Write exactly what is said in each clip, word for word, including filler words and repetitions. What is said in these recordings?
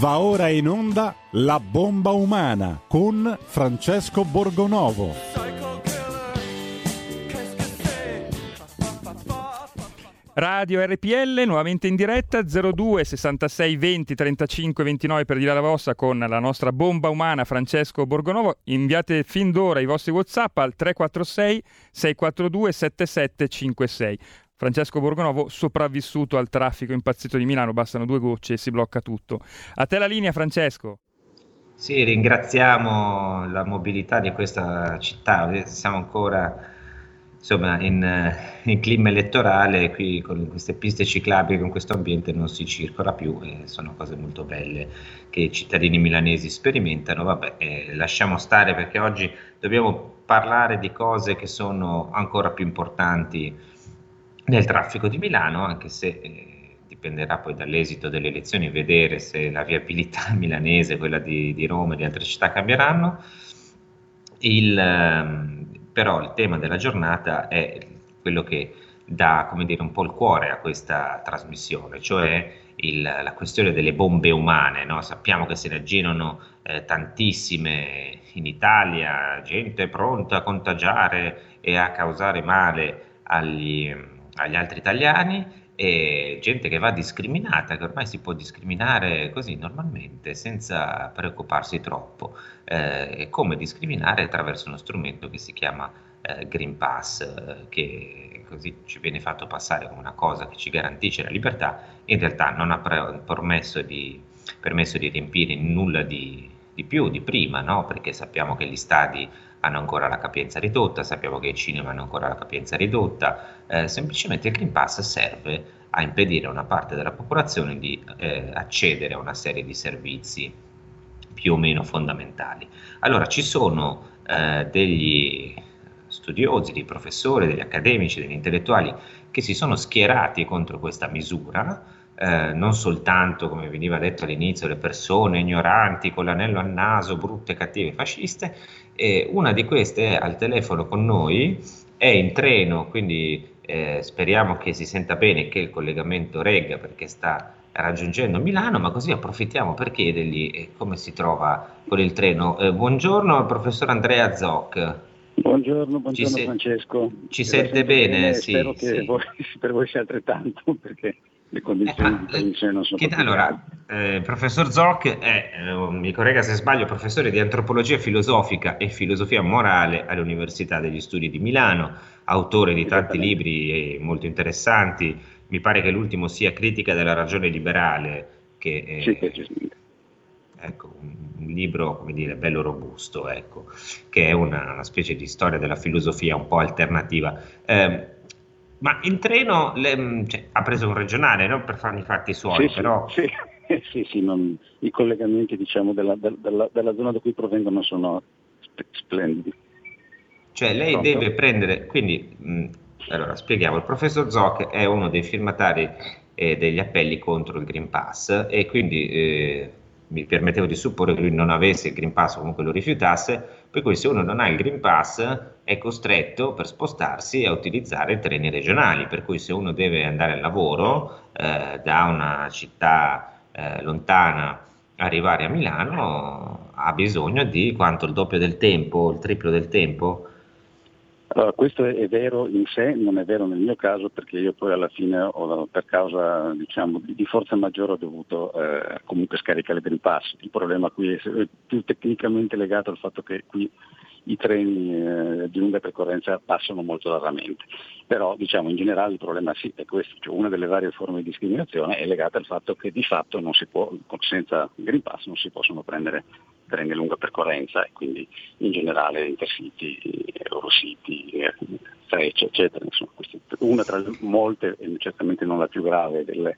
Va ora in onda La bomba umana con Francesco Borgonovo. Radio R P L, nuovamente in diretta, zero due sessantasei venti trentacinque ventinove per dire la vostra con la nostra bomba umana Francesco Borgonovo. Inviate fin d'ora i vostri WhatsApp al tre quattro sei sei quattro due sette sette cinque sei. Francesco Borgonovo, sopravvissuto al traffico impazzito di Milano, bastano due gocce e si blocca tutto. A te la linea, Francesco. Sì, ringraziamo la mobilità di questa città, siamo ancora insomma in, in clima elettorale, qui con queste piste ciclabili, con questo ambiente non si circola più, e sono cose molto belle che i cittadini milanesi sperimentano. Vabbè, eh, lasciamo stare, perché oggi dobbiamo parlare di cose che sono ancora più importanti nel traffico di Milano, anche se eh, dipenderà poi dall'esito delle elezioni vedere se la viabilità milanese, quella di, di Roma e di altre città cambieranno. Il, eh, però il tema della giornata è quello che dà, come dire, un po' il cuore a questa trasmissione, cioè il, la questione delle bombe umane, no? Sappiamo che se ne aggirano eh, tantissime in Italia, gente pronta a contagiare e a causare male agli agli altri italiani, e gente che va discriminata, che ormai si può discriminare così normalmente senza preoccuparsi troppo, eh, e come discriminare attraverso uno strumento che si chiama eh, Green Pass, eh, che così ci viene fatto passare come una cosa che ci garantisce la libertà, in realtà non ha pre- permesso, di, permesso di riempire nulla di, di più di prima, no? Perché sappiamo che gli stadi hanno ancora la capienza ridotta, sappiamo che i cinema hanno ancora la capienza ridotta, eh, semplicemente il Green Pass serve a impedire a una parte della popolazione di eh, accedere a una serie di servizi più o meno fondamentali. Allora ci sono eh, degli studiosi, dei professori, degli accademici, degli intellettuali che si sono schierati contro questa misura, Eh, non soltanto, come veniva detto all'inizio, le persone ignoranti con l'anello al naso, brutte, cattive, fasciste. Eh, una di queste è al telefono con noi, è in treno, quindi eh, speriamo che si senta bene, che il collegamento regga, perché sta raggiungendo Milano, ma così approfittiamo per chiedergli eh, come si trova con il treno. Eh, buongiorno al professor Andrea Zocca. Buongiorno, buongiorno ci se- Francesco. Ci sente bene? bene? Sì, spero sì. Che voi, per voi sia altrettanto, perché le condizioni eh, di paese non sono che, allora, eh, professor Zoc è, eh, mi corregga se sbaglio, professore di antropologia filosofica e filosofia morale all'Università degli Studi di Milano, autore di tanti libri molto interessanti, mi pare che l'ultimo sia Critica della ragione liberale, che è, sì, sì. Ecco, un libro, come dire, bello robusto, ecco, che è una, una specie di storia della filosofia un po' alternativa. Eh, Ma in treno le, cioè, ha preso un regionale, non per farmi i fatti suoi, sì, però... Sì, sì, sì non, i collegamenti diciamo della, della, della zona da cui provengono sono splendidi. Cioè lei Pronto? deve prendere, quindi, mh, allora spieghiamo, il professor Zoc è uno dei firmatari eh, degli appelli contro il Green Pass, e quindi eh, mi permettevo di supporre che lui non avesse il Green Pass o comunque lo rifiutasse, per cui se uno non ha il Green Pass è costretto per spostarsi a utilizzare treni regionali, per cui se uno deve andare al lavoro eh, da una città eh, lontana arrivare a Milano ha bisogno di quanto, il doppio del tempo, il triplo del tempo? Allora, questo è vero in sé, non è vero nel mio caso, perché io poi alla fine ho, per causa diciamo di forza maggiore ho dovuto eh, comunque scaricare il Green Pass. Il problema qui è più tecnicamente legato al fatto che qui i treni eh, di lunga percorrenza passano molto raramente, però diciamo in generale il problema sì è questo, cioè una delle varie forme di discriminazione è legata al fatto che di fatto non si può, senza Green Pass non si possono prendere treni di lunga percorrenza, e quindi in generale Intercity, Eurocity, Freccia eccetera, insomma queste, una tra le molte e certamente non la più grave delle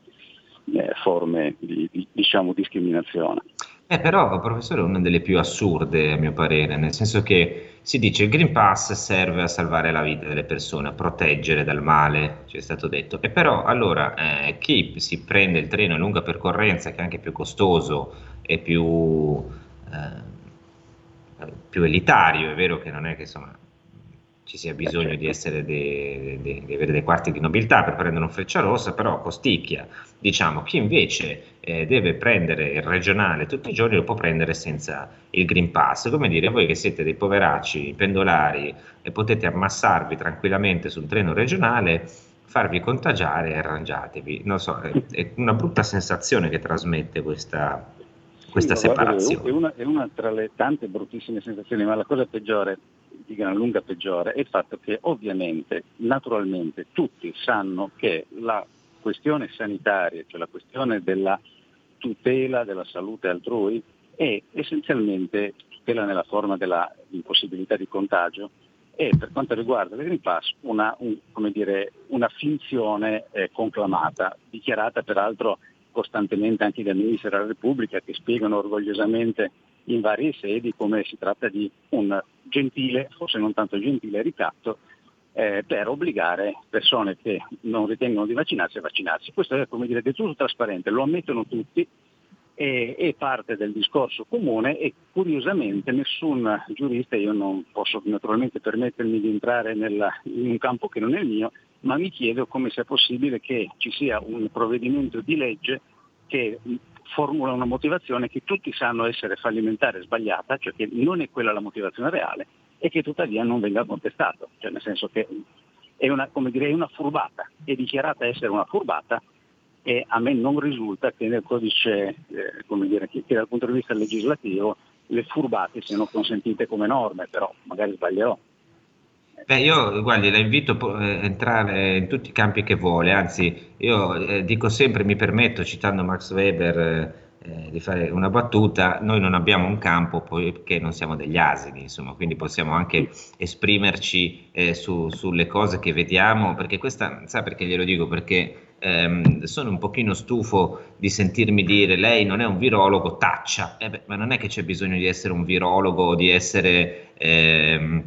eh, forme di, di diciamo discriminazione. Eh, però, professore, è una delle più assurde a mio parere, nel senso che si dice il Green Pass serve a salvare la vita delle persone, a proteggere dal male, ci è stato detto, e però allora eh, chi si prende il treno a lunga percorrenza, che è anche più costoso e più, eh, più elitario, è vero che non è che insomma ci sia bisogno di, essere de, de, di avere dei quarti di nobiltà per prendere un Frecciarossa, però costicchia, diciamo, chi invece eh, deve prendere il regionale tutti i giorni lo può prendere senza il Green Pass. Come dire, voi che siete dei poveracci pendolari e potete ammassarvi tranquillamente sul treno regionale, farvi contagiare e arrangiatevi. Non so, è, è una brutta sensazione che trasmette questa, questa sì, separazione. È una, è una tra le tante bruttissime sensazioni, ma la cosa peggiore, di gran lunga peggiore, è il fatto che ovviamente, naturalmente, tutti sanno che la questione sanitaria, cioè la questione della tutela della salute altrui, è essenzialmente tutela nella forma della impossibilità di contagio e, per quanto riguarda il Green Pass, una, un, come dire, una finzione eh, conclamata, dichiarata peraltro costantemente anche dai ministri della Repubblica, che spiegano orgogliosamente in varie sedi come si tratta di un gentile, forse non tanto gentile, ricatto eh, per obbligare persone che non ritengono di vaccinarsi a vaccinarsi. Questo è, come dire, del tutto trasparente, lo ammettono tutti, e è parte del discorso comune, e curiosamente nessun giurista, io non posso naturalmente permettermi di entrare nella, in un campo che non è il mio, ma mi chiedo come sia possibile che ci sia un provvedimento di legge che formula una motivazione che tutti sanno essere fallimentare e sbagliata, cioè che non è quella la motivazione reale, e che tuttavia non venga contestato, cioè nel senso che è una, come direi, una furbata, è dichiarata essere una furbata, e a me non risulta che nel codice, eh, come dire, che, che dal punto di vista legislativo le furbate siano consentite come norme, però magari sbaglierò. Beh, io, guardi, la invito a entrare in tutti i campi che vuole, anzi, io eh, dico sempre, mi permetto, citando Max Weber, eh, di fare una battuta: noi non abbiamo un campo poiché non siamo degli asini, insomma, quindi possiamo anche esprimerci eh, su, sulle cose che vediamo, perché questa, sa perché glielo dico, perché ehm, sono un pochino stufo di sentirmi dire: lei non è un virologo, taccia. Eh beh, ma non è che c'è bisogno di essere un virologo, di essere... Ehm,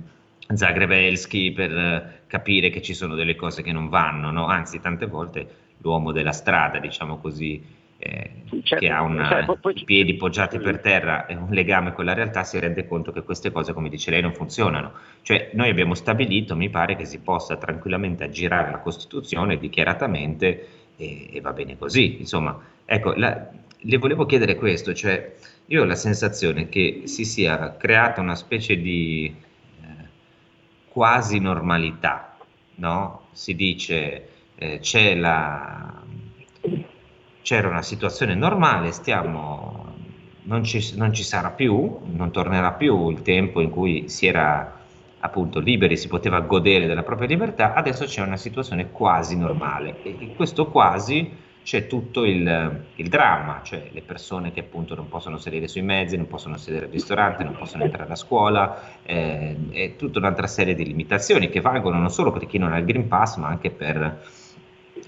Zagrebelsky per capire che ci sono delle cose che non vanno, no? Anzi, tante volte l'uomo della strada, diciamo così, eh, certo, che ha una, cioè, poi, i piedi poggiati poi, per terra e un legame con la realtà, si rende conto che queste cose, come dice lei, non funzionano. Cioè, noi abbiamo stabilito, mi pare, che si possa tranquillamente aggirare la Costituzione dichiaratamente, e, e va bene così. Insomma, ecco, la, le volevo chiedere questo, cioè io ho la sensazione che si sia creata una specie di quasi normalità, no? Si dice eh, c'è la, c'era una situazione normale, stiamo, non ci, non ci sarà più, non tornerà più il tempo in cui si era appunto liberi, si poteva godere della propria libertà, adesso c'è una situazione quasi normale, e in questo quasi c'è tutto il, il dramma, cioè le persone che appunto non possono salire sui mezzi, non possono sedere al ristorante, non possono entrare a scuola, eh, e tutta un'altra serie di limitazioni che valgono non solo per chi non ha il Green Pass, ma anche per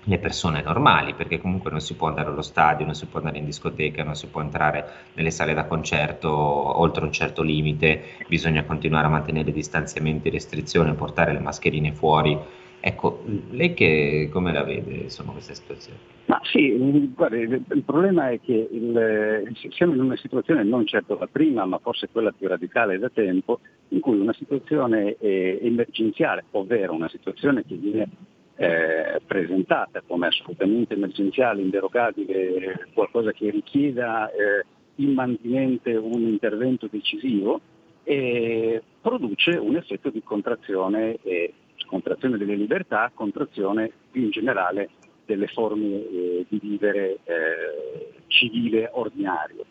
le persone normali, perché comunque non si può andare allo stadio, non si può andare in discoteca, non si può entrare nelle sale da concerto oltre un certo limite, bisogna continuare a mantenere distanziamenti, restrizioni, portare le mascherine fuori. Ecco, lei che come la vede, insomma, questa situazione? Ma sì, guarda, il problema è che il, siamo in una situazione, non certo la prima, ma forse quella più radicale da tempo, in cui una situazione eh, emergenziale, ovvero una situazione che viene eh, presentata come assolutamente emergenziale, inderogabile, qualcosa che richieda eh, immantinente un intervento decisivo, eh, produce un effetto di contrazione eh, contrazione delle libertà, contrazione più in generale delle forme eh, di vivere eh, civile ordinario.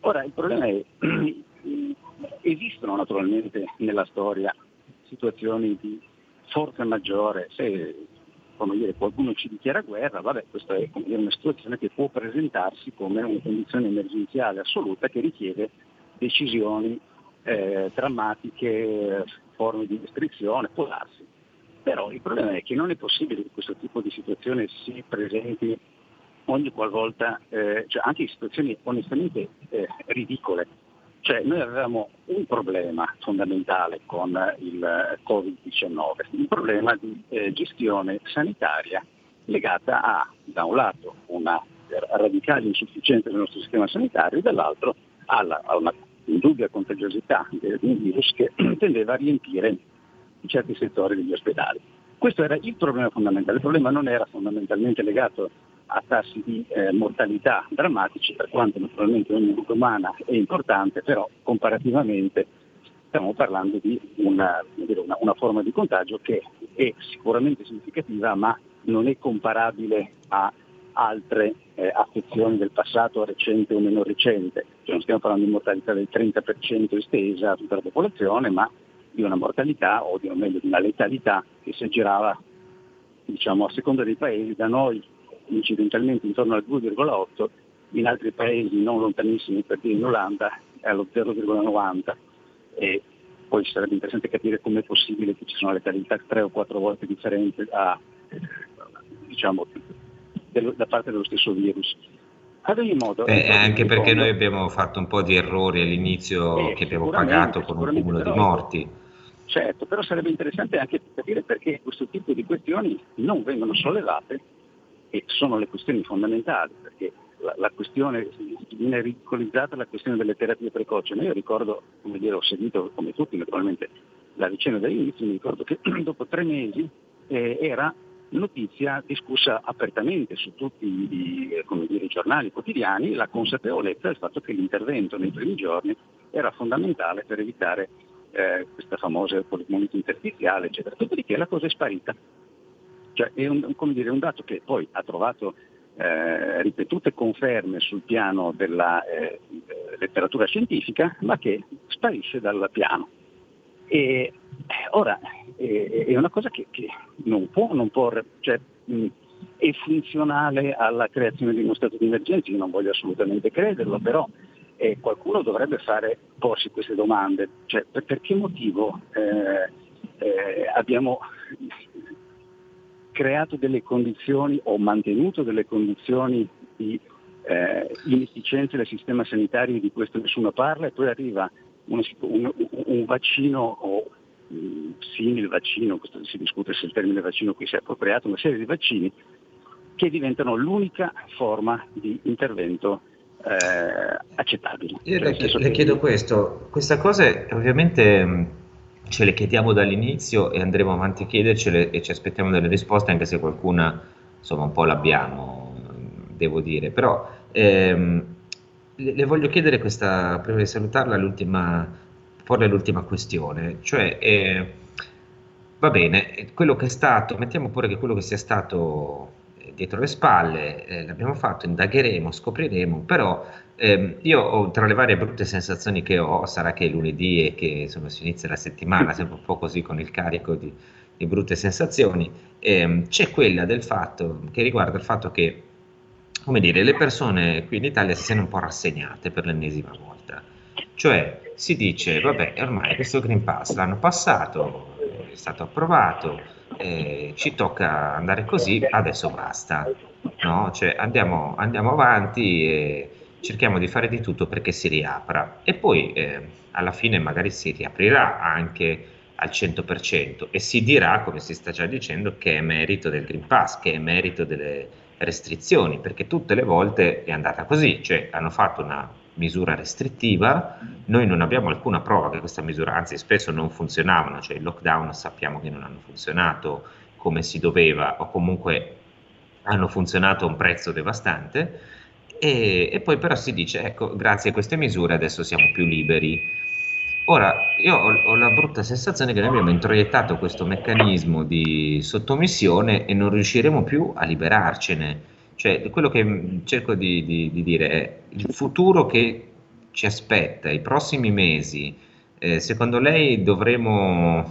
Ora, il problema è che esistono naturalmente nella storia situazioni di forza maggiore, se come dire, qualcuno ci dichiara guerra, vabbè, questa è come dire, una situazione che può presentarsi come una condizione emergenziale assoluta che richiede decisioni eh, drammatiche, forme di restrizione, può darsi. Però il problema è che non è possibile che questo tipo di situazione si presenti ogni qualvolta, eh, cioè anche in situazioni onestamente eh, ridicole. Cioè noi avevamo un problema fondamentale con il covid diciannove, un problema di eh, gestione sanitaria legata a, da un lato, una radicale insufficienza del nostro sistema sanitario e dall'altro alla, a una indubbia contagiosità del virus che tendeva a riempire certi settori degli ospedali. Questo era il problema fondamentale. Il problema non era fondamentalmente legato a tassi di eh, mortalità drammatici, per quanto naturalmente ogni vita umana è importante, però comparativamente stiamo parlando di una, una, una forma di contagio che è sicuramente significativa, ma non è comparabile a altre eh, affezioni del passato, recente o meno recente. Cioè, non stiamo parlando di mortalità del trenta per cento estesa a tutta la popolazione, ma di una mortalità, o di, o meglio di una letalità, che si aggirava, diciamo, a seconda dei paesi, da noi incidentalmente intorno al due virgola otto, in altri paesi non lontanissimi, per dire in Olanda è allo zero virgola novanta, e poi sarebbe interessante capire com'è possibile che ci sono letalità tre o quattro volte differenti a, diciamo, da parte dello stesso virus. Ad ogni modo, eh, anche perché modo, noi abbiamo fatto un po' di errori all'inizio, eh, che abbiamo pagato con un cumulo però, di morti. Certo, però sarebbe interessante anche capire perché questo tipo di questioni non vengono sollevate, e sono le questioni fondamentali, perché la, la questione viene ridicolizzata, la questione delle terapie precoci. Io ricordo, come dire, ho seguito come tutti naturalmente la vicenda dall'inizio, mi ricordo che dopo tre mesi eh, era notizia discussa apertamente su tutti i, come dire, i giornali quotidiani, la consapevolezza del fatto che l'intervento nei primi giorni era fondamentale per evitare eh, questa famosa polimonite interstiziale, eccetera. Dopodiché la cosa è sparita. Cioè è un, come dire, un dato che poi ha trovato eh, ripetute conferme sul piano della eh, letteratura scientifica, ma che sparisce dal piano. E ora è una cosa che, che non può, non può, cioè, è funzionale alla creazione di uno stato di emergenza, io non voglio assolutamente crederlo, però eh, qualcuno dovrebbe fare, porsi queste domande, cioè per, per che motivo eh, eh, abbiamo creato delle condizioni o mantenuto delle condizioni di eh, inefficienza del sistema sanitario, di questo nessuno parla, e poi arriva Un, un, un vaccino o um, simile vaccino, questo si discute se il termine vaccino qui sia appropriato, una serie di vaccini che diventano l'unica forma di intervento eh, accettabile. Io le, ch- le chiedo questo, questa cosa ovviamente mh, ce le chiediamo dall'inizio e andremo avanti a chiedercele e ci aspettiamo delle risposte, anche se qualcuna insomma un po' l'abbiamo, devo dire, però ehm, le voglio chiedere questa, prima di salutarla, l'ultima, porre l'ultima questione, cioè eh, va bene, quello che è stato, mettiamo pure che quello che sia stato dietro le spalle, eh, l'abbiamo fatto, indagheremo, scopriremo, però eh, io ho, tra le varie brutte sensazioni che ho, sarà che è lunedì e che insomma si inizia la settimana, sempre un po' così con il carico di, di brutte sensazioni, eh, c'è quella del fatto, che riguarda il fatto che, come dire, le persone qui in Italia si siano un po' rassegnate per l'ennesima volta, cioè si dice vabbè ormai questo Green Pass l'hanno passato, è stato approvato, eh, ci tocca andare così, adesso basta, no? Cioè andiamo, andiamo avanti e cerchiamo di fare di tutto perché si riapra, e poi eh, alla fine magari si riaprirà anche al cento per cento e si dirà, come si sta già dicendo, che è merito del Green Pass, che è merito delle restrizioni, perché tutte le volte è andata così, cioè hanno fatto una misura restrittiva, noi non abbiamo alcuna prova che questa misura, anzi spesso non funzionavano, cioè il lockdown sappiamo che non hanno funzionato come si doveva, o comunque hanno funzionato a un prezzo devastante, e, e poi però si dice ecco grazie a queste misure adesso siamo più liberi. Ora, io ho, ho la brutta sensazione che noi abbiamo introiettato questo meccanismo di sottomissione e non riusciremo più a liberarcene. Cioè, quello che cerco di, di, di dire è il futuro che ci aspetta, i prossimi mesi. Eh, secondo lei dovremo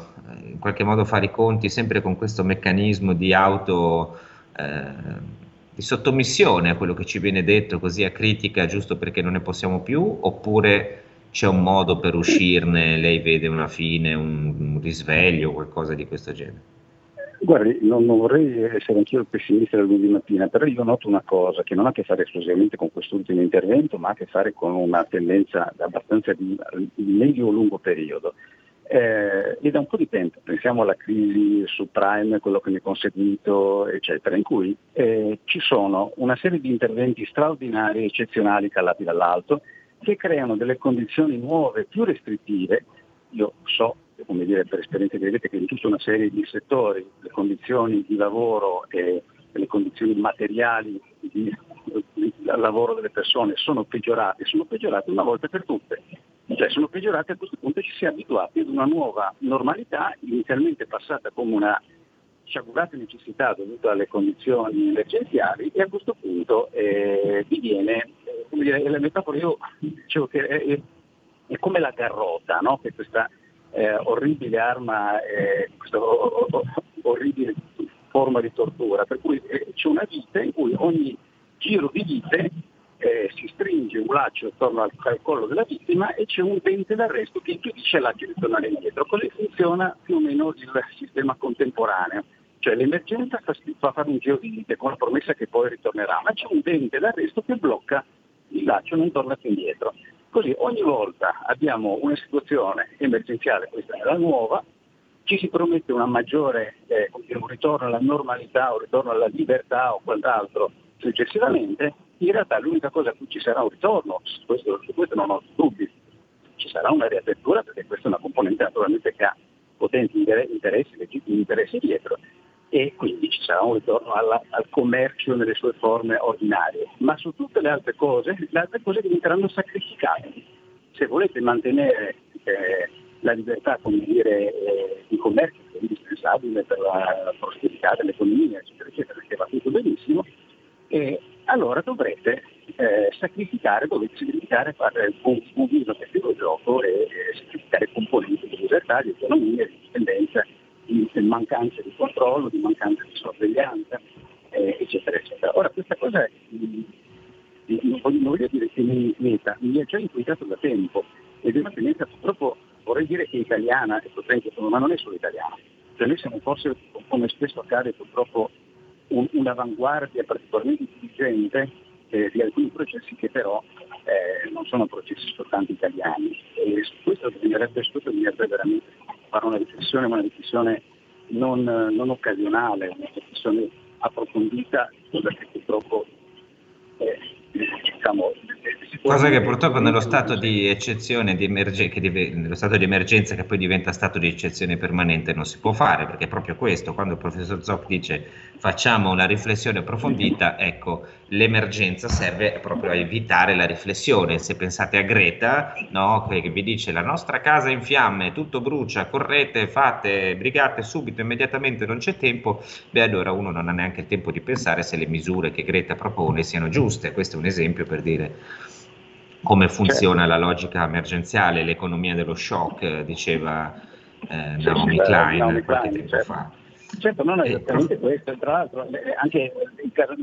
in qualche modo fare i conti sempre con questo meccanismo di auto, eh, di sottomissione a quello che ci viene detto così a critica, giusto perché non ne possiamo più, oppure c'è un modo per uscirne, lei vede una fine, un, un risveglio, qualcosa di questo genere? Guardi, non, non vorrei essere anch'io il pessimista del lunedì mattina, però io noto una cosa che non ha a che fare esclusivamente con quest'ultimo intervento, ma ha a che fare con una tendenza abbastanza di medio o lungo periodo. Eh, e da un po' di tempo, pensiamo alla crisi subprime, quello che ne è conseguito, eccetera, in cui eh, ci sono una serie di interventi straordinari, eccezionali, calati dall'alto, che creano delle condizioni nuove, più restrittive. Io so come dire, per esperienze che vedete, che in tutta una serie di settori le condizioni di lavoro e le condizioni materiali di lavoro delle persone sono peggiorate, sono peggiorate una volta per tutte. Cioè sono peggiorate, a questo punto ci si è abituati ad una nuova normalità inizialmente passata come una sciagurata necessità dovuta alle condizioni emergenziali, e a questo punto eh, diviene, eh, come dire, la metafora, io dicevo che è, è, è come la garrota, no? Che questa eh, orribile arma, eh, questa or- or- orribile forma di tortura, per cui eh, c'è una vite in cui ogni giro di vite eh, si stringe un laccio attorno al, al collo della vittima e c'è un dente d'arresto che impedisce al laccio di tornare indietro. Così funziona più o meno il sistema contemporaneo. Cioè l'emergenza fa, fa fare un giro di vite con la promessa che poi ritornerà, ma c'è un dente d'arresto che blocca il laccio, non torna più indietro. Così ogni volta abbiamo una situazione emergenziale, questa è la nuova, ci si promette una maggiore, eh, un ritorno alla normalità, un ritorno alla libertà o quant'altro successivamente. In realtà l'unica cosa a cui ci sarà un ritorno, su questo, su questo non ho dubbi, ci sarà una riapertura, perché questa è una componente naturalmente che ha potenti interessi, legittimi interessi dietro, e quindi ci sarà un ritorno alla, al commercio nelle sue forme ordinarie. Ma su tutte le altre cose, le altre cose diventeranno sacrificate. Se volete mantenere eh, la libertà, come dire, eh, di commercio, che è indispensabile per la prosperità dell'economia, eccetera, eccetera, che va tutto benissimo, e allora dovrete eh, sacrificare, dovete sacrificare, fare un, un viso del vero gioco e eh, sacrificare componenti di libertà, di economia, di dipendenza, di, di mancanza di controllo, di mancanza di sorveglianza, eh, eccetera, eccetera. Ora questa cosa, mh, non voglio dire che mi inquieta, mi ha già inquietato da tempo, ed è una tendenza purtroppo, vorrei dire che è italiana, e potente, ma non è solo italiana. Cioè noi siamo forse, come spesso accade purtroppo, Un, un'avanguardia particolarmente intelligente eh, di alcuni processi che però eh, non sono processi soltanto italiani, e su questo bisognerebbe, su questo bisognerebbe veramente fare una riflessione, ma una riflessione non, non occasionale, una riflessione approfondita, perché purtroppo eh, diciamo, cosa che purtroppo nello stato di eccezione di emergen- che div- nello stato di emergenza, che poi diventa stato di eccezione permanente, non si può fare, perché è proprio questo, quando il professor Zocca dice facciamo una riflessione approfondita, ecco, l'emergenza serve proprio a evitare la riflessione. Se pensate a Greta, no, che vi dice la nostra casa è in fiamme, tutto brucia, correte, fate, brigate subito, immediatamente, non c'è tempo, beh allora uno non ha neanche il tempo di pensare se le misure che Greta propone siano giuste. Questo è un esempio per dire come funziona, certo, la logica emergenziale, l'economia dello shock, diceva eh, certo, Naomi Klein Naomi qualche Klein, tempo certo. fa. Certo, non è esattamente eh, questo, tra l'altro anche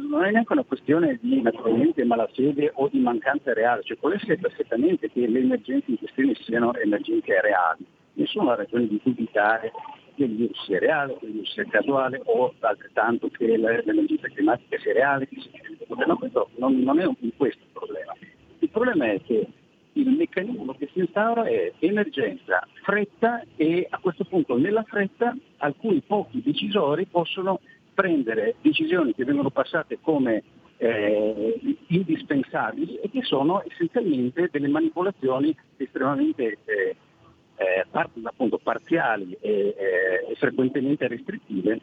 non è neanche una questione di naturalmente malafede o di mancanza reale, cioè può essere perfettamente che le emergenze in questione siano emergenze reali, nessuno ha ragione di dubitare che il virus sia reale, che il virus sia casuale, o altrettanto che l'emergenza climatica sia reale, che sia... No, questo non, non è un, questo il problema. Il problema è che il meccanismo che si instaura è emergenza, fretta, e a questo punto nella fretta alcuni pochi decisori possono prendere decisioni che vengono passate come eh, indispensabili e che sono essenzialmente delle manipolazioni estremamente eh, eh, part- appunto parziali e, eh, e frequentemente restrittive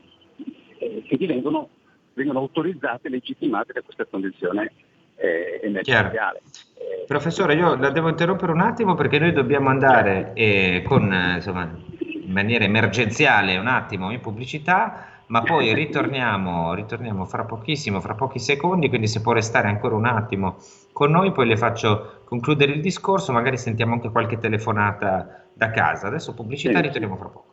eh, che divengono, vengono autorizzate e legittimate da questa condizione eh, emergenziale. Eh, Professore, io la devo interrompere un attimo perché noi dobbiamo andare eh, con, insomma, in maniera emergenziale un attimo in pubblicità, ma poi ritorniamo, ritorniamo fra pochissimo, fra pochi secondi, quindi se può restare ancora un attimo con noi, poi le faccio concludere il discorso, magari sentiamo anche qualche telefonata da casa. Adesso pubblicità, ritorniamo fra poco.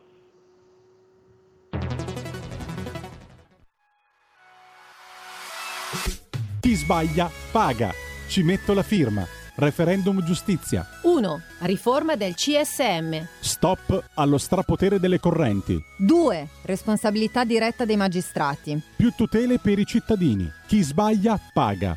Chi sbaglia paga. Ci metto la firma. Referendum giustizia. uno. Riforma del C S M. Stop allo strapotere delle correnti. due. Responsabilità diretta dei magistrati. Più tutele per i cittadini. Chi sbaglia paga.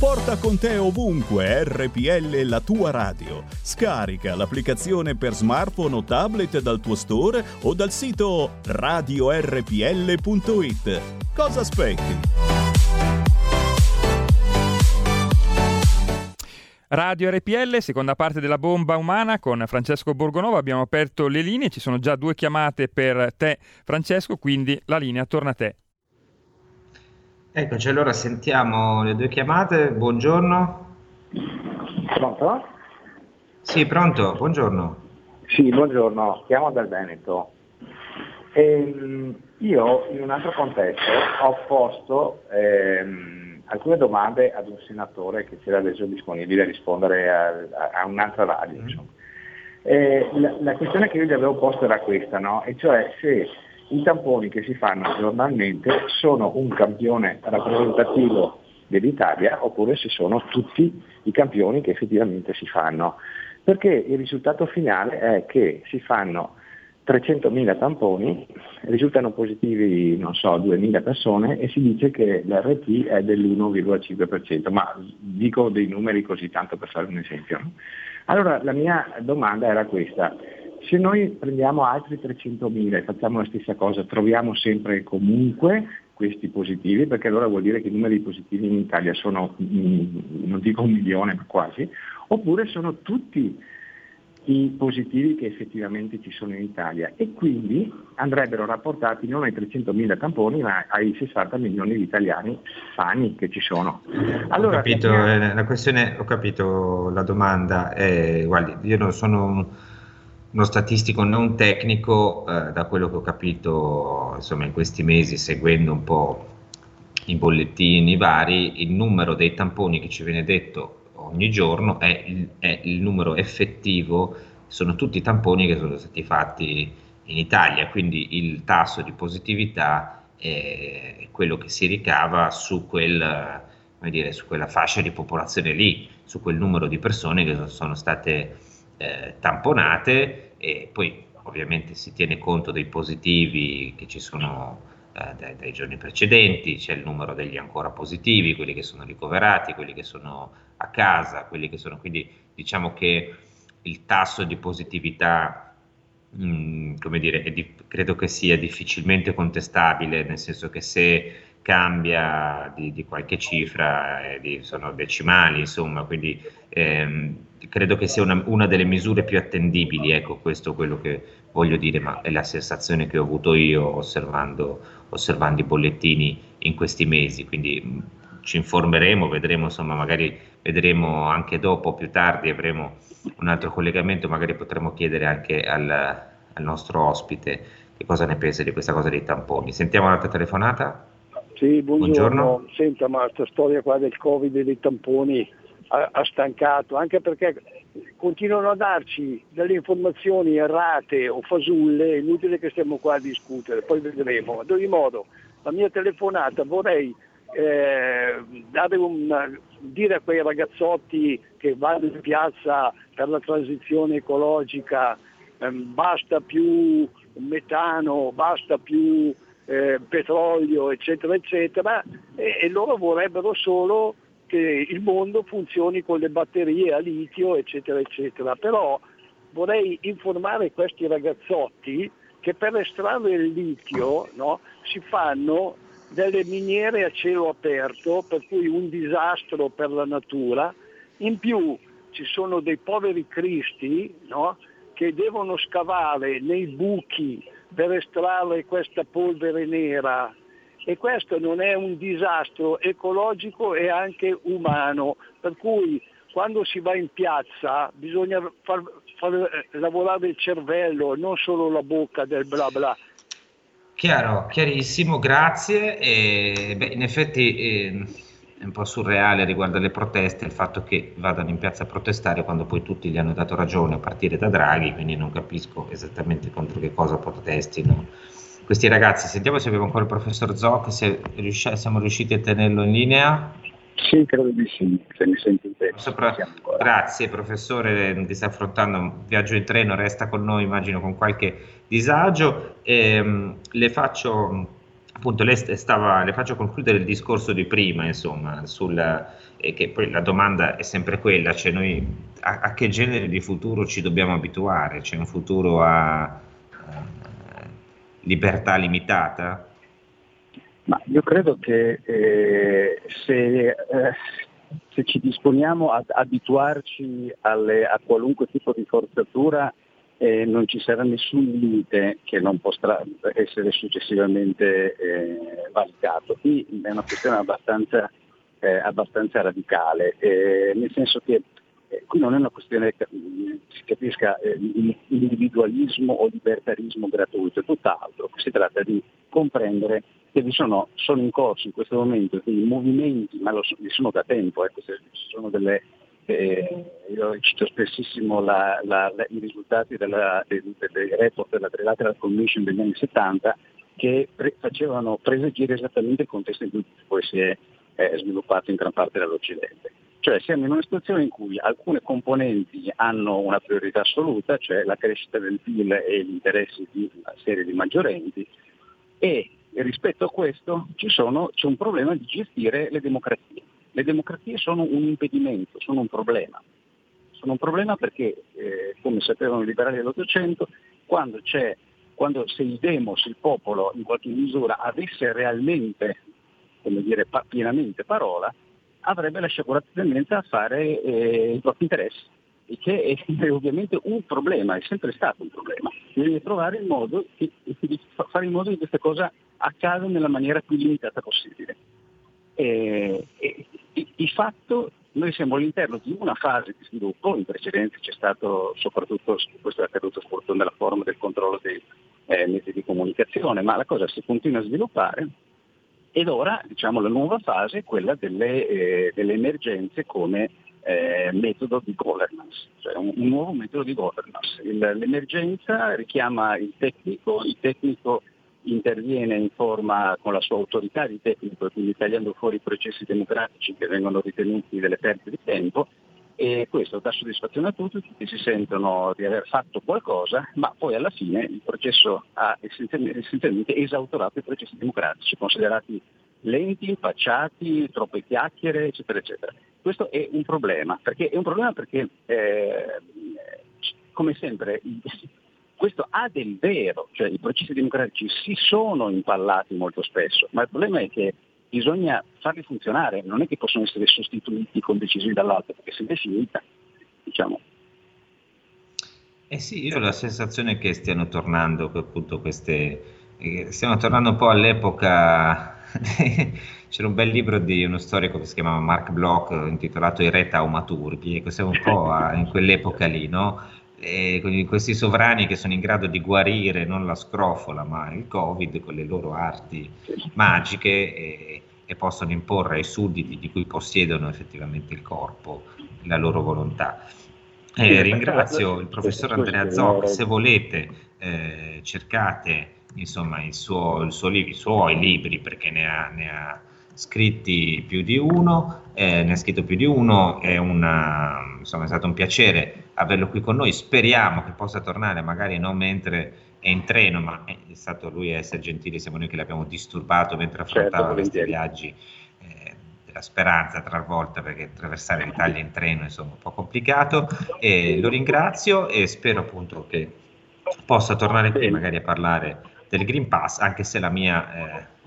Porta con te ovunque R P L, la tua radio. Scarica l'applicazione per smartphone o tablet dal tuo store o dal sito radio r p l punto it. Cosa aspetti? Radio R P L, seconda parte della bomba umana con Francesco Borgonovo. Abbiamo aperto le linee, ci sono già due chiamate per te, Francesco, quindi la linea torna a te. Eccoci, allora sentiamo le due chiamate. Buongiorno. Pronto? Sì, pronto, buongiorno. Sì, buongiorno, chiamo dal Veneto. Ehm, io in un altro contesto ho posto ehm, alcune domande ad un senatore che si era reso disponibile a rispondere a, a, a un'altra radio. Mm. Eh, la, la questione che io gli avevo posto era questa, no? E cioè se i tamponi che si fanno giornalmente sono un campione rappresentativo dell'Italia oppure se sono tutti i campioni che effettivamente si fanno, perché il risultato finale è che si fanno trecentomila tamponi, risultano positivi non so duemila persone e si dice che l'R T è dell'uno virgola cinque per cento, ma dico dei numeri così tanto per fare un esempio. Allora la mia domanda era questa: se noi prendiamo altri trecentomila e facciamo la stessa cosa, troviamo sempre e comunque questi positivi, perché allora vuol dire che i numeri positivi in Italia sono, non dico un milione, ma quasi, oppure sono tutti i positivi che effettivamente ci sono in Italia e quindi andrebbero rapportati non ai trecentomila tamponi ma ai sessanta milioni di italiani sani che ci sono. Allora, ho capito, che... la questione, ho capito la domanda, è, guardi, io non sono... uno statistico non tecnico, eh, da quello che ho capito insomma in questi mesi seguendo un po' i bollettini vari, il numero dei tamponi che ci viene detto ogni giorno è il, è il numero effettivo, sono tutti i tamponi che sono stati fatti in Italia, quindi il tasso di positività è quello che si ricava su quel, come dire, su quella fascia di popolazione lì, su quel numero di persone che sono state Eh, tamponate, e poi ovviamente si tiene conto dei positivi che ci sono eh, dai, dai giorni precedenti, c'è il numero degli ancora positivi, quelli che sono ricoverati, quelli che sono a casa, quelli che sono, quindi diciamo che il tasso di positività mh, come dire è di, credo che sia difficilmente contestabile, nel senso che se cambia di, di qualche cifra eh, di, sono decimali insomma, quindi ehm, credo che sia una, una delle misure più attendibili, ecco, questo è quello che voglio dire, ma è la sensazione che ho avuto io osservando, osservando i bollettini in questi mesi, quindi mh, ci informeremo, vedremo, insomma, magari vedremo anche dopo, più tardi avremo un altro collegamento, magari potremo chiedere anche al, al nostro ospite che cosa ne pensa di questa cosa dei tamponi. Sentiamo un'altra telefonata. Sì, buongiorno. Buongiorno. Senta, ma questa storia qua del Covid e dei tamponi ha stancato, anche perché continuano a darci delle informazioni errate o fasulle, è inutile che stiamo qua a discutere, poi vedremo. Ad ogni modo, la mia telefonata vorrei eh, date un, dire a quei ragazzotti che vanno in piazza per la transizione ecologica eh, basta più metano, basta più eh, petrolio, eccetera, eccetera, e, e loro vorrebbero solo che il mondo funzioni con le batterie a litio, eccetera, eccetera. Però vorrei informare questi ragazzotti che per estrarre il litio, no, si fanno delle miniere a cielo aperto, per cui un disastro per la natura. In più ci sono dei poveri cristi, no, che devono scavare nei buchi per estrarre questa polvere nera. E questo non è un disastro ecologico e anche umano, per cui quando si va in piazza bisogna far, far lavorare il cervello, non solo la bocca del bla bla. Chiaro, chiarissimo, grazie. E, beh, in effetti eh, è un po' surreale riguardo alle proteste il fatto che vadano in piazza a protestare quando poi tutti gli hanno dato ragione a partire da Draghi, quindi non capisco esattamente contro che cosa protestino questi ragazzi. Sentiamo se abbiamo ancora il professor Zocca, se riusci- siamo riusciti a tenerlo in linea. Sì, credo di sì, se mi senti bene. Sopra- Grazie professore, ti sta affrontando un viaggio in treno, resta con noi immagino con qualche disagio. Ehm, le faccio appunto, lei stava, le faccio concludere il discorso di prima, insomma, sulla, eh, che poi la domanda è sempre quella, cioè noi a, a che genere di futuro ci dobbiamo abituare? C'è un futuro a libertà limitata? Ma io credo che eh, se, eh, se ci disponiamo ad abituarci alle, a qualunque tipo di forzatura eh, non ci sarà nessun limite che non potrà essere successivamente eh, validato. Qui è una questione abbastanza, eh, abbastanza radicale, eh, nel senso che Eh, qui non è una questione che si capisca eh, individualismo o libertarismo gratuito, è tutt'altro. Si tratta di comprendere che vi sono, sono in corso in questo momento dei movimenti, ma lo so, vi sono da tempo, eh, queste, sono delle, eh, io cito spessissimo la, la, la, i risultati della, dei, dei report della Trilateral Commission degli anni settanta che pre- facevano presagire esattamente il contesto in cui poi si è eh, sviluppato in gran parte dall'Occidente. Cioè siamo in una situazione in cui alcune componenti hanno una priorità assoluta, cioè la crescita del P I L e gli interessi di una serie di maggiorenti, e rispetto a questo ci sono, c'è un problema di gestire le democrazie. Le democrazie sono un impedimento, sono un problema. Sono un problema perché, eh, come sapevano i liberali dell'Ottocento, quando c'è, quando se il demos, il popolo, in qualche misura avesse realmente, come dire, pa- pienamente parola, avrebbe la sciagurata tendenza a fare eh, i propri interessi, il che è, è ovviamente un problema, è sempre stato un problema. Bisogna trovare il modo di, di fare in modo che questa cosa accada nella maniera più limitata possibile. E, e, di fatto noi siamo all'interno di una fase di sviluppo, in precedenza c'è stato soprattutto, questo è accaduto soprattutto nella forma del controllo dei eh, mezzi di comunicazione, ma la cosa si continua a sviluppare. Ed ora diciamo la nuova fase è quella delle, eh, delle emergenze come eh, metodo di governance, cioè un, un nuovo metodo di governance. Il, l'emergenza richiama il tecnico, il tecnico interviene in forma con la sua autorità di tecnico e quindi tagliando fuori i processi democratici che vengono ritenuti delle perdite di tempo, e questo dà soddisfazione a tutti, tutti si sentono di aver fatto qualcosa, ma poi alla fine il processo ha essenzialmente esautorato i processi democratici, considerati lenti, impacciati, troppe chiacchiere, eccetera, eccetera. Questo è un problema, perché è un problema perché, eh, come sempre, questo ha del vero, cioè i processi democratici si sono impallati molto spesso, ma il problema è che bisogna farli funzionare, non è che possono essere sostituiti con decisioni dall'alto, perché se ne è finita, diciamo. Eh sì, io ho la sensazione che stiano tornando, appunto, queste, eh, stiamo tornando un po' all'epoca, c'era un bel libro di uno storico che si chiamava Mark Bloch, intitolato I re taumaturghi, ecco, siamo un po' a, in quell'epoca lì, no? E questi sovrani che sono in grado di guarire non la scrofola ma il Covid con le loro arti magiche e, e possono imporre ai sudditi di cui possiedono effettivamente il corpo la loro volontà. Eh, ringrazio il professor Andrea Zocca, se volete eh, cercate insomma il suo, il suo, i suoi libri perché ne ha, ne ha scritti più di uno, eh, ne ha scritto più di uno, è, una, insomma, è stato un piacere averlo qui con noi, speriamo che possa tornare, magari non mentre è in treno, ma è stato lui a essere gentile, siamo noi che l'abbiamo disturbato mentre affrontava certo, questi viaggi, eh, della speranza travolta, perché attraversare l'Italia in treno insomma, è un po' complicato, e lo ringrazio e spero appunto che possa tornare qui magari a parlare del Green Pass, anche se la mia... Eh,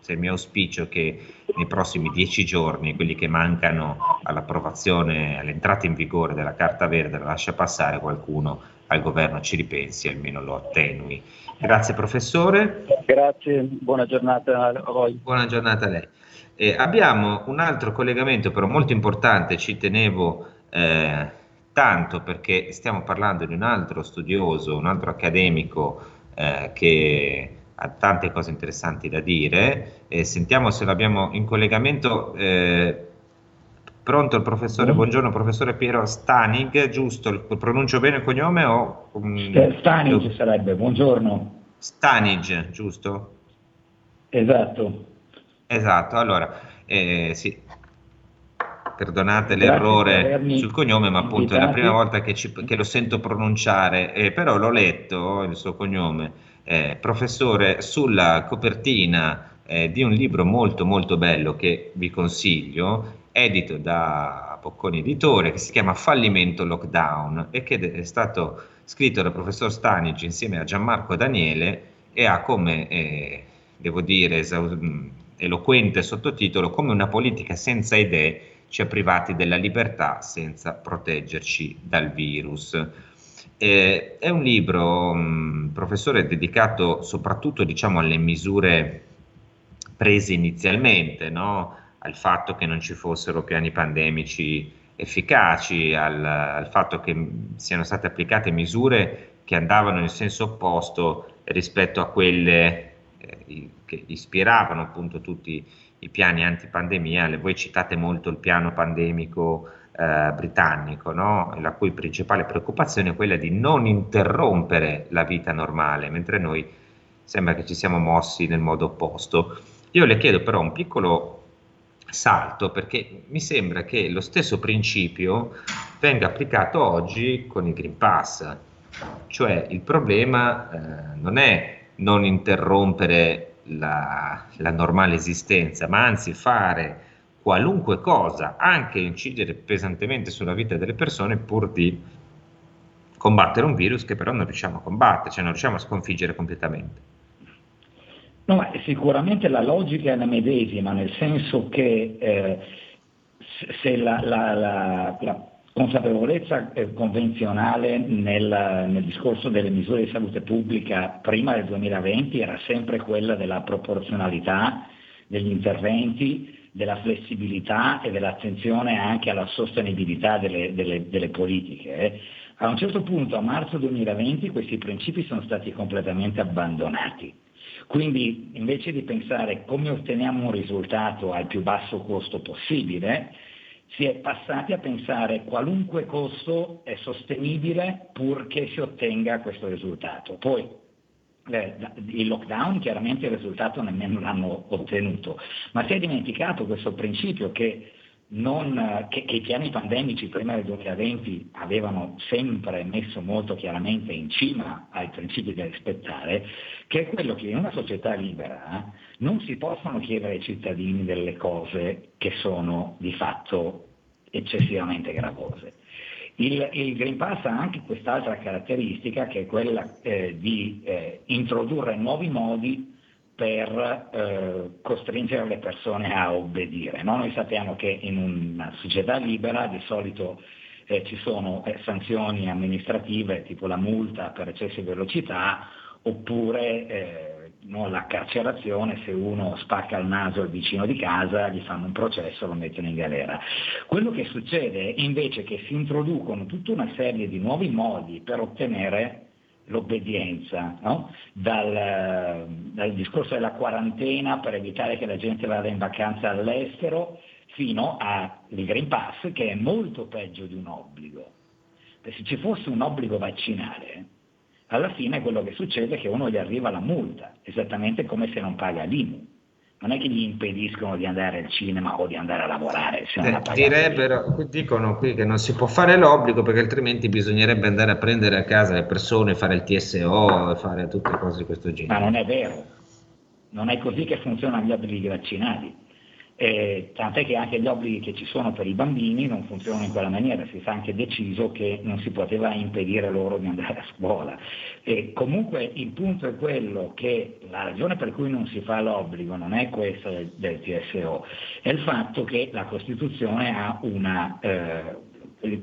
Se il mio auspicio è che nei prossimi dieci giorni, quelli che mancano all'approvazione, all'entrata in vigore della carta verde, la lascia passare qualcuno al governo ci ripensi, almeno lo attenui. Grazie professore. Grazie, buona giornata a voi. Buona giornata a lei. Eh, abbiamo un altro collegamento però molto importante, ci tenevo eh, tanto perché stiamo parlando di un altro studioso, un altro accademico eh, che... ha tante cose interessanti da dire, e sentiamo se l'abbiamo in collegamento, eh, pronto il professore, buongiorno professore Piero Stanig, giusto, pronuncio bene il cognome? O, um, Stanig lo, sarebbe, buongiorno. Stanig, giusto? Esatto. Esatto, allora, eh, sì, perdonate Grazie l'errore sul cognome, ma appunto invitati. È la prima volta che, ci, che lo sento pronunciare, eh, però l'ho letto il suo cognome. Eh, professore, sulla copertina eh, di un libro molto molto bello che vi consiglio, edito da Bocconi Editore, che si chiama Fallimento Lockdown e che è stato scritto dal professor Stanig insieme a Gianmarco Daniele e ha come, eh, devo dire, eloquente sottotitolo Come una politica senza idee ci ha privati della libertà senza proteggerci dal virus. Eh, è un libro, mh, professore, dedicato soprattutto diciamo, alle misure prese inizialmente, no? Al fatto che non ci fossero piani pandemici efficaci, al, al fatto che mh, siano state applicate misure che andavano in senso opposto rispetto a quelle eh, che ispiravano appunto tutti i piani antipandemia. Voi citate molto il piano pandemico Eh, britannico, no? La cui principale preoccupazione è quella di non interrompere la vita normale, mentre noi sembra che ci siamo mossi nel modo opposto. Io le chiedo però un piccolo salto, perché mi sembra che lo stesso principio venga applicato oggi con il Green Pass, cioè il problema eh, non è non interrompere la, la normale esistenza, ma anzi fare qualunque cosa, anche incidere pesantemente sulla vita delle persone pur di combattere un virus che però non riusciamo a combattere, cioè non riusciamo a sconfiggere completamente. No, ma sicuramente la logica è la medesima, nel senso che eh, se la, la, la, la consapevolezza convenzionale nel, nel discorso delle misure di salute pubblica prima del duemilaventi era sempre quella della proporzionalità degli interventi, della flessibilità e dell'attenzione anche alla sostenibilità delle, delle, delle politiche. A un certo punto, a marzo duemilaventi, questi principi sono stati completamente abbandonati. Quindi, invece di pensare come otteniamo un risultato al più basso costo possibile, si è passati a pensare qualunque costo è sostenibile purché si ottenga questo risultato. Poi, il lockdown chiaramente il risultato nemmeno l'hanno ottenuto, ma si è dimenticato questo principio che, non, che, che i piani pandemici prima del duemilaventi avevano sempre messo molto chiaramente in cima ai principi da rispettare, che è quello che in una società libera non si possono chiedere ai cittadini delle cose che sono di fatto eccessivamente gravose. Il, il Green Pass ha anche quest'altra caratteristica che è quella eh, di eh, introdurre nuovi modi per eh, costringere le persone a obbedire. No? Noi sappiamo che in una società libera di solito eh, ci sono eh, sanzioni amministrative tipo la multa per eccesso di velocità oppure eh, no, la carcerazione se uno spacca il naso al vicino di casa, gli fanno un processo, lo mettono in galera. Quello che succede invece è che si introducono tutta una serie di nuovi modi per ottenere l'obbedienza, no? dal, dal discorso della quarantena per evitare che la gente vada in vacanza all'estero fino al Green Pass, che è molto peggio di un obbligo. Se ci fosse un obbligo vaccinale, alla fine quello che succede è che uno gli arriva la multa, esattamente come se non paga l'I M U. non è che gli impediscono di andare al cinema o di andare a lavorare. Se non eh, direbbero, dicono qui che non si può fare l'obbligo perché altrimenti bisognerebbe andare a prendere a casa le persone, fare il T S O e fare tutte cose di questo genere. Ma non è vero, non è così che funzionano gli obblighi vaccinati. Eh, tant'è che anche gli obblighi che ci sono per i bambini non funzionano in quella maniera, si sa anche deciso che non si poteva impedire loro di andare a scuola. E comunque il punto è quello che la ragione per cui non si fa l'obbligo non è questa del, del T S O, è il fatto che la Costituzione ha una eh,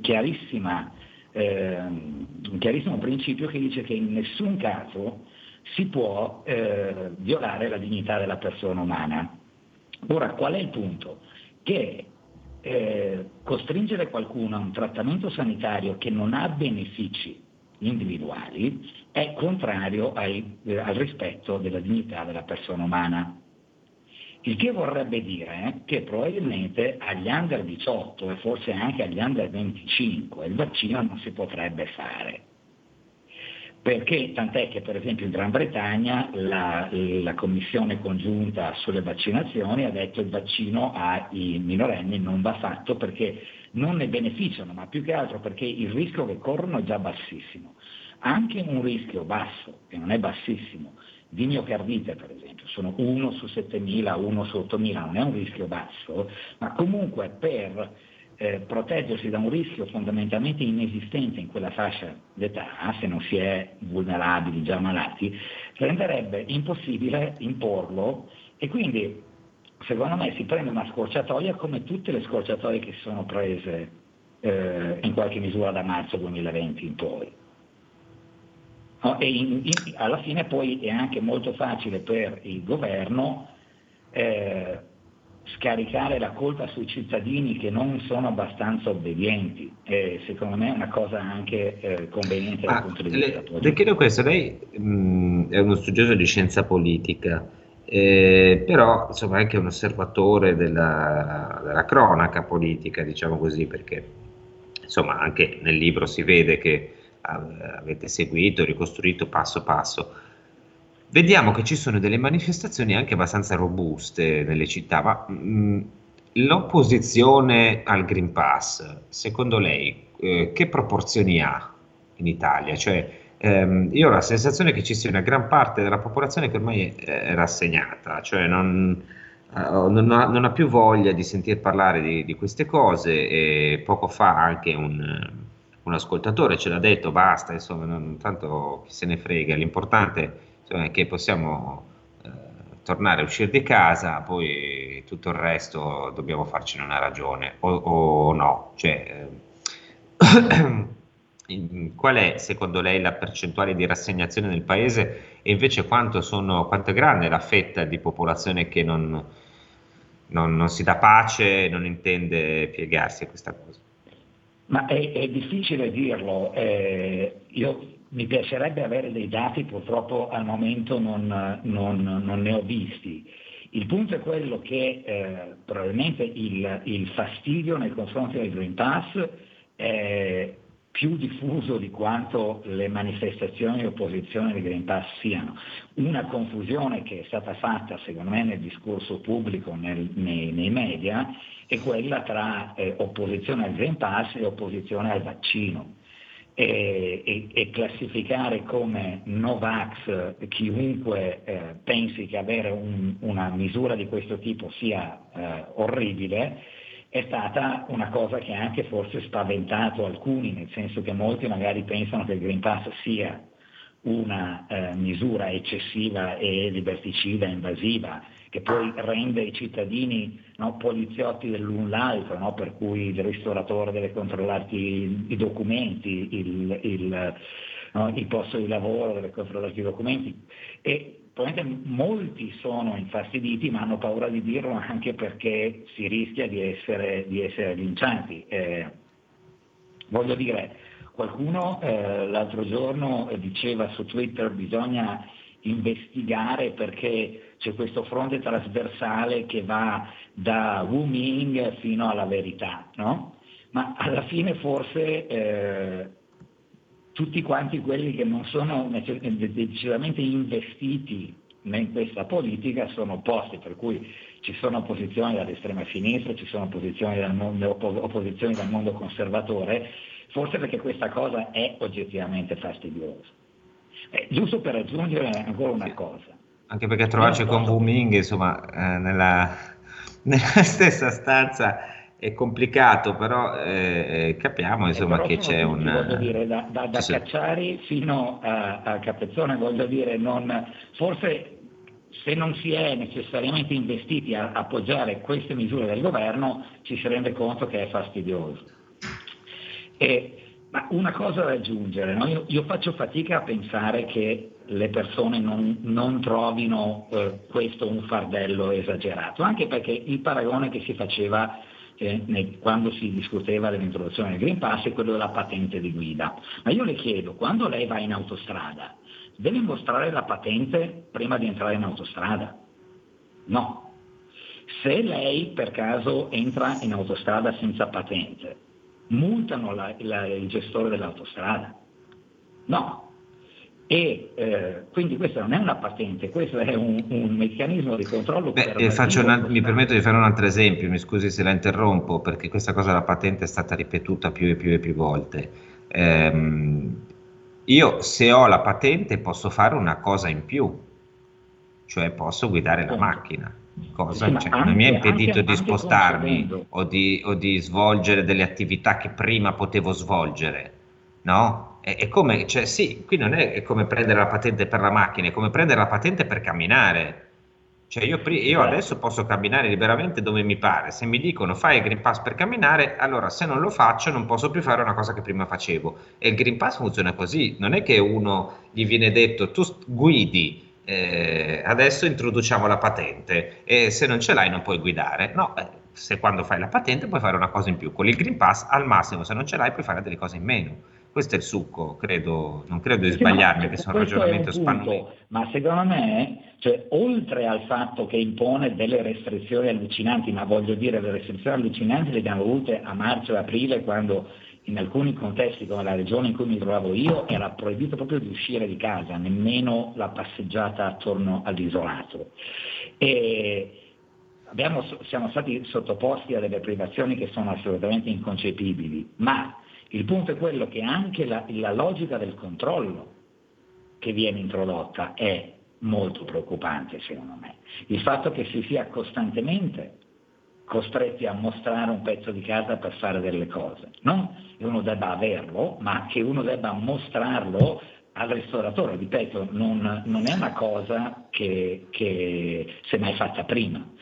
chiarissima, eh, un chiarissimo principio che dice che in nessun caso si può eh, violare la dignità della persona umana. Ora, qual è il punto? Che eh, costringere qualcuno a un trattamento sanitario che non ha benefici individuali è contrario ai, eh, al rispetto della dignità della persona umana. Il che vorrebbe dire che probabilmente agli under diciotto e forse anche agli under venticinque il vaccino non si potrebbe fare. Perché tant'è che per esempio in Gran Bretagna la, la commissione congiunta sulle vaccinazioni ha detto il vaccino ai minorenni non va fatto perché non ne beneficiano, ma più che altro perché il rischio che corrono è già bassissimo. Anche un rischio basso, che non è bassissimo, di miocardite per esempio, sono uno su settemila, uno su ottomila, non è un rischio basso, ma comunque per Eh, proteggersi da un rischio fondamentalmente inesistente in quella fascia d'età, se non si è vulnerabili, già malati, renderebbe impossibile imporlo, e quindi secondo me si prende una scorciatoia come tutte le scorciatoie che si sono prese eh, in qualche misura da marzo duemilaventi in poi. No, e in, in, alla fine poi è anche molto facile per il governo eh, scaricare la colpa sui cittadini che non sono abbastanza obbedienti, eh, secondo me è una cosa anche eh, conveniente dal ah, punto di vista politico. Le chiedo questo, lei mh, è uno studioso di scienza politica, eh, però insomma è anche un osservatore della, della cronaca politica, diciamo così, perché insomma anche nel libro si vede che av- avete seguito, ricostruito passo passo. Vediamo che ci sono delle manifestazioni anche abbastanza robuste nelle città, ma mh, l'opposizione al Green Pass, secondo lei, eh, che proporzioni ha in Italia? Cioè, ehm, io ho la sensazione che ci sia una gran parte della popolazione che ormai è, è rassegnata, cioè non, eh, non, ha, non ha più voglia di sentir parlare di, di queste cose, e poco fa anche un, un ascoltatore ce l'ha detto, basta, insomma, non, tanto chi se ne frega, l'importante cioè che possiamo eh, tornare a uscire di casa, poi tutto il resto dobbiamo farcene una ragione o, o no. Cioè, eh, qual è secondo lei la percentuale di rassegnazione nel paese, e invece quanto sono, quanto è grande la fetta di popolazione che non, non, non si dà pace e non intende piegarsi a questa cosa? Ma è, è difficile dirlo, eh, io mi piacerebbe avere dei dati, purtroppo al momento non, non, non ne ho visti. Il punto è quello che eh, probabilmente il, il fastidio nei confronti del Green Pass è più diffuso di quanto le manifestazioni di opposizione del Green Pass siano. Una confusione che è stata fatta, secondo me, nel discorso pubblico, nel, nei, nei media, è quella tra eh, opposizione al Green Pass e opposizione al vaccino. E, e, e classificare come Novax chiunque eh, pensi che avere un, una misura di questo tipo sia eh, orribile è stata una cosa che ha anche forse spaventato alcuni, nel senso che molti magari pensano che il Green Pass sia una eh, misura eccessiva e liberticida, invasiva, che poi rende i cittadini no, poliziotti dell'un l'altro, no? Per cui il ristoratore deve controllarti i, i documenti, il, il, no, il posto di lavoro deve controllarti i documenti, e probabilmente molti sono infastiditi ma hanno paura di dirlo anche perché si rischia di essere, di essere linciati. Eh, voglio dire, qualcuno eh, l'altro giorno diceva su Twitter bisogna investigare perché c'è questo fronte trasversale che va da Wu Ming fino alla verità, no? Ma alla fine forse eh, tutti quanti quelli che non sono decisamente investiti in questa politica sono opposti, per cui ci sono opposizioni dall'estrema sinistra, ci sono opposizioni dal mondo, opposizioni dal mondo conservatore, forse perché questa cosa è oggettivamente fastidiosa. Eh, giusto per aggiungere ancora una cosa. Anche perché trovarci no, con Wu Ming, insomma, eh, nella, nella stessa stanza è complicato, però eh, capiamo insomma che c'è un... Voglio dire, da, da, da sì, Cacciari fino a, a Capezzone, voglio dire, non, forse se non si è necessariamente investiti a appoggiare queste misure del governo, ci si rende conto che è fastidioso. E, ma una cosa da aggiungere, no? io, io faccio fatica a pensare che le persone non, non trovino eh, questo un fardello esagerato, anche perché il paragone che si faceva eh, nel, quando si discuteva dell'introduzione del Green Pass è quello della patente di guida. Ma io le chiedo, quando lei va in autostrada, deve mostrare la patente prima di entrare in autostrada? No. Se lei per caso entra in autostrada senza patente, multano la, la, il gestore dell'autostrada? No. E eh, quindi questa non è una patente, questo è un, un meccanismo di controllo. Beh, per faccio una, mi permetto di fare un altro esempio, mi scusi se la interrompo, perché questa cosa della patente è stata ripetuta più e più e più volte. Ehm, io se ho la patente posso fare una cosa in più, cioè posso guidare la macchina, cosa sì, cioè, anche, non mi è impedito anche, di anche spostarmi o di, o di svolgere delle attività che prima potevo svolgere, no? È come, cioè, sì, qui non è come prendere la patente per la macchina, è come prendere la patente per camminare. Cioè io, io adesso posso camminare liberamente dove mi pare, se mi dicono fai il Green Pass per camminare, allora se non lo faccio non posso più fare una cosa che prima facevo. E il Green Pass funziona così, non è che uno gli viene detto tu guidi, eh, adesso introduciamo la patente e se non ce l'hai non puoi guidare. No, se quando fai la patente puoi fare una cosa in più, con il Green Pass al massimo se non ce l'hai puoi fare delle cose in meno. Questo è il succo, credo, non credo di sì, sbagliarmi, no, che sono ragionamento spannoso. Ma secondo me, cioè, oltre al fatto che impone delle restrizioni allucinanti, ma voglio dire le restrizioni allucinanti le abbiamo avute a marzo e aprile, quando in alcuni contesti, come la regione in cui mi trovavo io, era proibito proprio di uscire di casa, nemmeno la passeggiata attorno all'isolato. E abbiamo, siamo stati sottoposti a delle privazioni che sono assolutamente inconcepibili, ma il punto è quello che anche la, la logica del controllo che viene introdotta è molto preoccupante, secondo me. Il fatto che si sia costantemente costretti a mostrare un pezzo di casa per fare delle cose. Non che uno debba averlo, ma che uno debba mostrarlo al ristoratore. Ripeto, non, non è una cosa che, che si è mai fatta prima.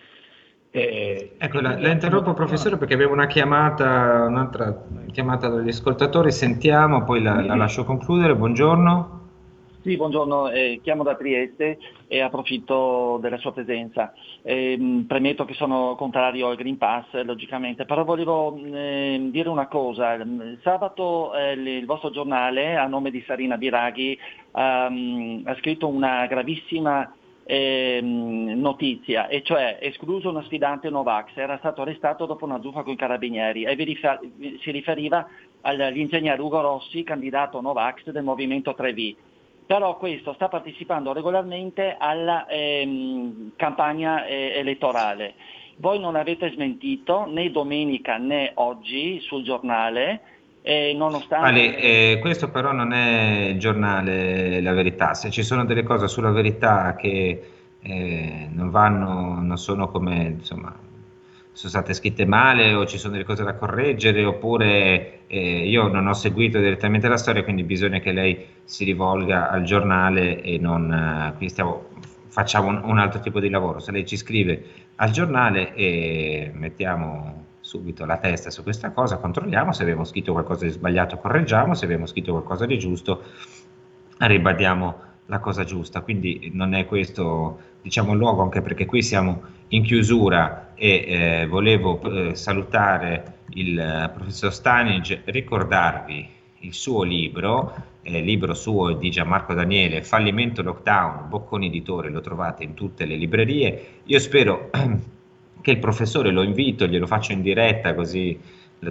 Eh, ecco, la, la interrompo professore perché abbiamo una chiamata, un'altra chiamata dagli ascoltatori, sentiamo, poi la, la lascio concludere. Buongiorno. Sì, buongiorno, eh, chiamo da Trieste e approfitto della sua presenza. Eh, premetto che sono contrario al Green Pass, logicamente, però volevo eh, dire una cosa. Sabato eh, il vostro giornale, a nome di Sarina Biraghi, ehm, ha scritto una gravissima Ehm, notizia, e cioè escluso uno sfidante Novax, era stato arrestato dopo una zuffa con i carabinieri, e verifa- si riferiva all'ingegnere Ugo Rossi, candidato Novax del Movimento tre B. Però questo sta partecipando regolarmente alla ehm, campagna eh, elettorale. Voi non avete smentito né domenica né oggi sul giornale. Eh, nonostante... Ale, eh, questo però non è il giornale La Verità. Se ci sono delle cose sulla verità che eh, non vanno, non sono come, insomma, sono state scritte male o ci sono delle cose da correggere, oppure eh, io non ho seguito direttamente la storia, quindi bisogna che lei si rivolga al giornale e non qui stiamo, facciamo un, un altro tipo di lavoro. Se lei ci scrive al giornale e mettiamo subito la testa su questa cosa, controlliamo se abbiamo scritto qualcosa di sbagliato, correggiamo, se abbiamo scritto qualcosa di giusto, ribadiamo la cosa giusta. Quindi non è questo, diciamo, il luogo, anche perché qui siamo in chiusura e eh, volevo eh, salutare il eh, professor Stanig, ricordarvi il suo libro, eh, libro suo di Gianmarco Daniele, Fallimento Lockdown, Bocconi Editore, lo trovate in tutte le librerie. Io spero che il professore, lo invito, glielo faccio in diretta, così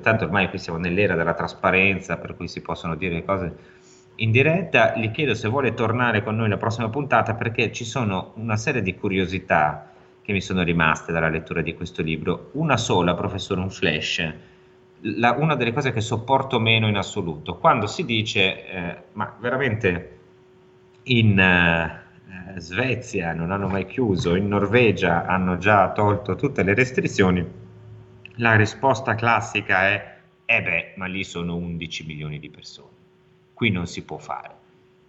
tanto ormai qui siamo nell'era della trasparenza, per cui si possono dire cose in diretta, gli chiedo se vuole tornare con noi la prossima puntata, perché ci sono una serie di curiosità che mi sono rimaste dalla lettura di questo libro. Una sola, professore, un flash, la, una delle cose che sopporto meno in assoluto, quando si dice eh, ma veramente in eh, Svezia non hanno mai chiuso, in Norvegia hanno già tolto tutte le restrizioni, la risposta classica è eh beh, ma lì sono undici milioni di persone, qui non si può fare.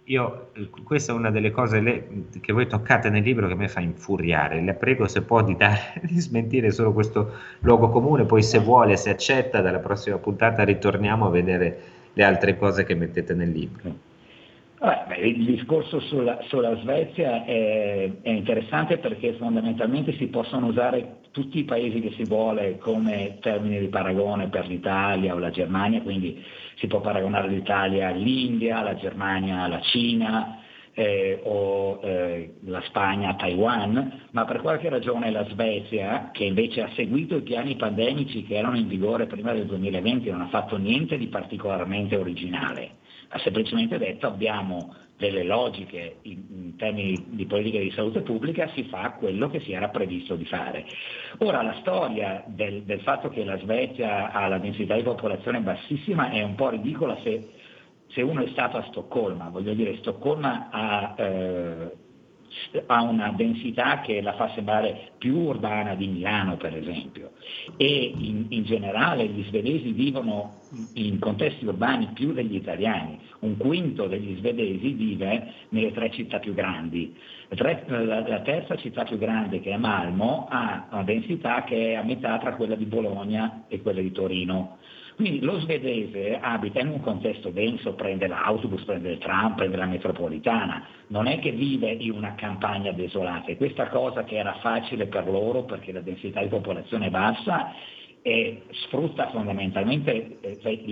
Io, questa è una delle cose le, che voi toccate nel libro che mi fa infuriare. La prego se può di, dare, di smentire solo questo luogo comune, poi se vuole, se accetta, dalla prossima puntata ritorniamo a vedere le altre cose che mettete nel libro. Vabbè, il discorso sulla, sulla Svezia è, è interessante, perché fondamentalmente si possono usare tutti i paesi che si vuole come termine di paragone per l'Italia o la Germania, quindi si può paragonare l'Italia all'India, la Germania alla Cina eh, o eh, la Spagna a Taiwan, ma per qualche ragione la Svezia, che invece ha seguito i piani pandemici che erano in vigore prima del duemilaventi, non ha fatto niente di particolarmente originale. Ha semplicemente detto: abbiamo delle logiche in, in termini di politica di salute pubblica, si fa quello che si era previsto di fare. Ora, la storia del, del fatto che la Svezia ha la densità di popolazione bassissima è un po' ridicola se, se uno è stato a Stoccolma. Voglio dire, Stoccolma ha, eh, ha una densità che la fa sembrare più urbana di Milano, per esempio, e in, in generale gli svedesi vivono in contesti urbani più degli italiani. Un quinto degli svedesi vive nelle tre città più grandi. La terza città più grande, che è Malmo, ha una densità che è a metà tra quella di Bologna e quella di Torino. Quindi lo svedese abita in un contesto denso, prende l'autobus, prende il tram, prende la metropolitana, non è che vive in una campagna desolata, e questa cosa che era facile per loro perché la densità di popolazione è bassa, e sfrutta fondamentalmente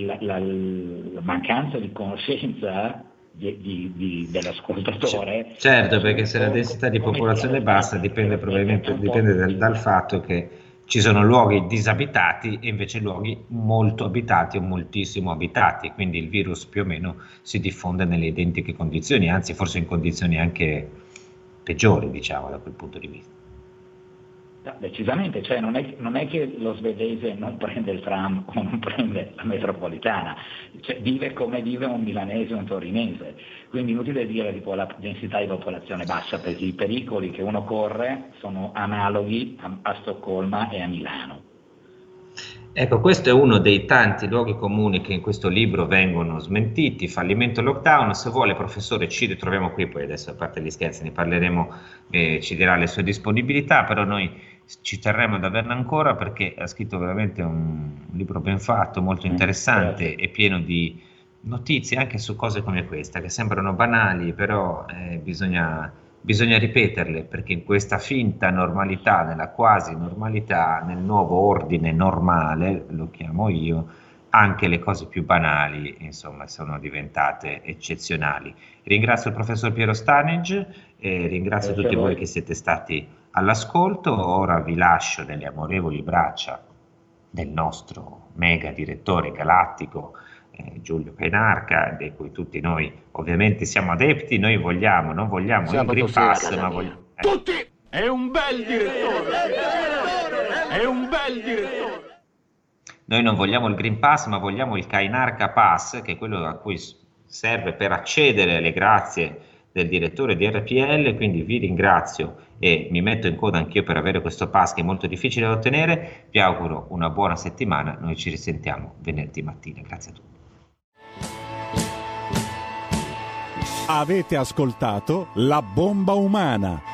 la, la, la mancanza di conoscenza di, di, di, dell'ascoltatore. Certo, perché se la densità di popolazione è bassa dipende probabilmente dipende dal, dal fatto che ci sono luoghi disabitati e invece luoghi molto abitati o moltissimo abitati, quindi il virus più o meno si diffonde nelle identiche condizioni, anzi forse in condizioni anche peggiori, diciamo, da quel punto di vista. No, decisamente, cioè non è, non è che lo svedese non prende il tram o non prende la metropolitana, cioè vive come vive un milanese o un torinese, quindi inutile dire tipo la densità di popolazione bassa, perché i pericoli che uno corre sono analoghi a, a Stoccolma e a Milano. Ecco, questo è uno dei tanti luoghi comuni che in questo libro vengono smentiti. Fallimento Lockdown, se vuole, professore, ci ritroviamo qui, poi adesso, a parte gli scherzi, ne parleremo, eh, ci dirà le sue disponibilità, però noi ci terremo ad averne ancora, perché ha scritto veramente un, un libro ben fatto, molto interessante e pieno di notizie anche su cose come questa, che sembrano banali, però eh, bisogna, bisogna ripeterle, perché in questa finta normalità, nella quasi normalità, nel nuovo ordine normale, lo chiamo io, anche le cose più banali, insomma, sono diventate eccezionali. Ringrazio il professor Piero Stanig e ringrazio tutti voi che siete stati all'ascolto. Ora vi lascio nelle amorevoli braccia del nostro mega direttore galattico eh, Giulio Cainarca, di cui tutti noi ovviamente siamo adepti. Noi vogliamo, non vogliamo il Green Pass, ma vogliamo eh. tutti. È un bel direttore, è un bel direttore. Noi non vogliamo il Green Pass, ma vogliamo il Cainarca Pass, che è quello a cui serve per accedere alle grazie del direttore di R P L. Quindi vi ringrazio e mi metto in coda anch'io per avere questo pass, che è molto difficile da ottenere. Vi auguro una buona settimana, noi ci risentiamo venerdì mattina. Grazie a tutti. Avete ascoltato La Bomba Umana.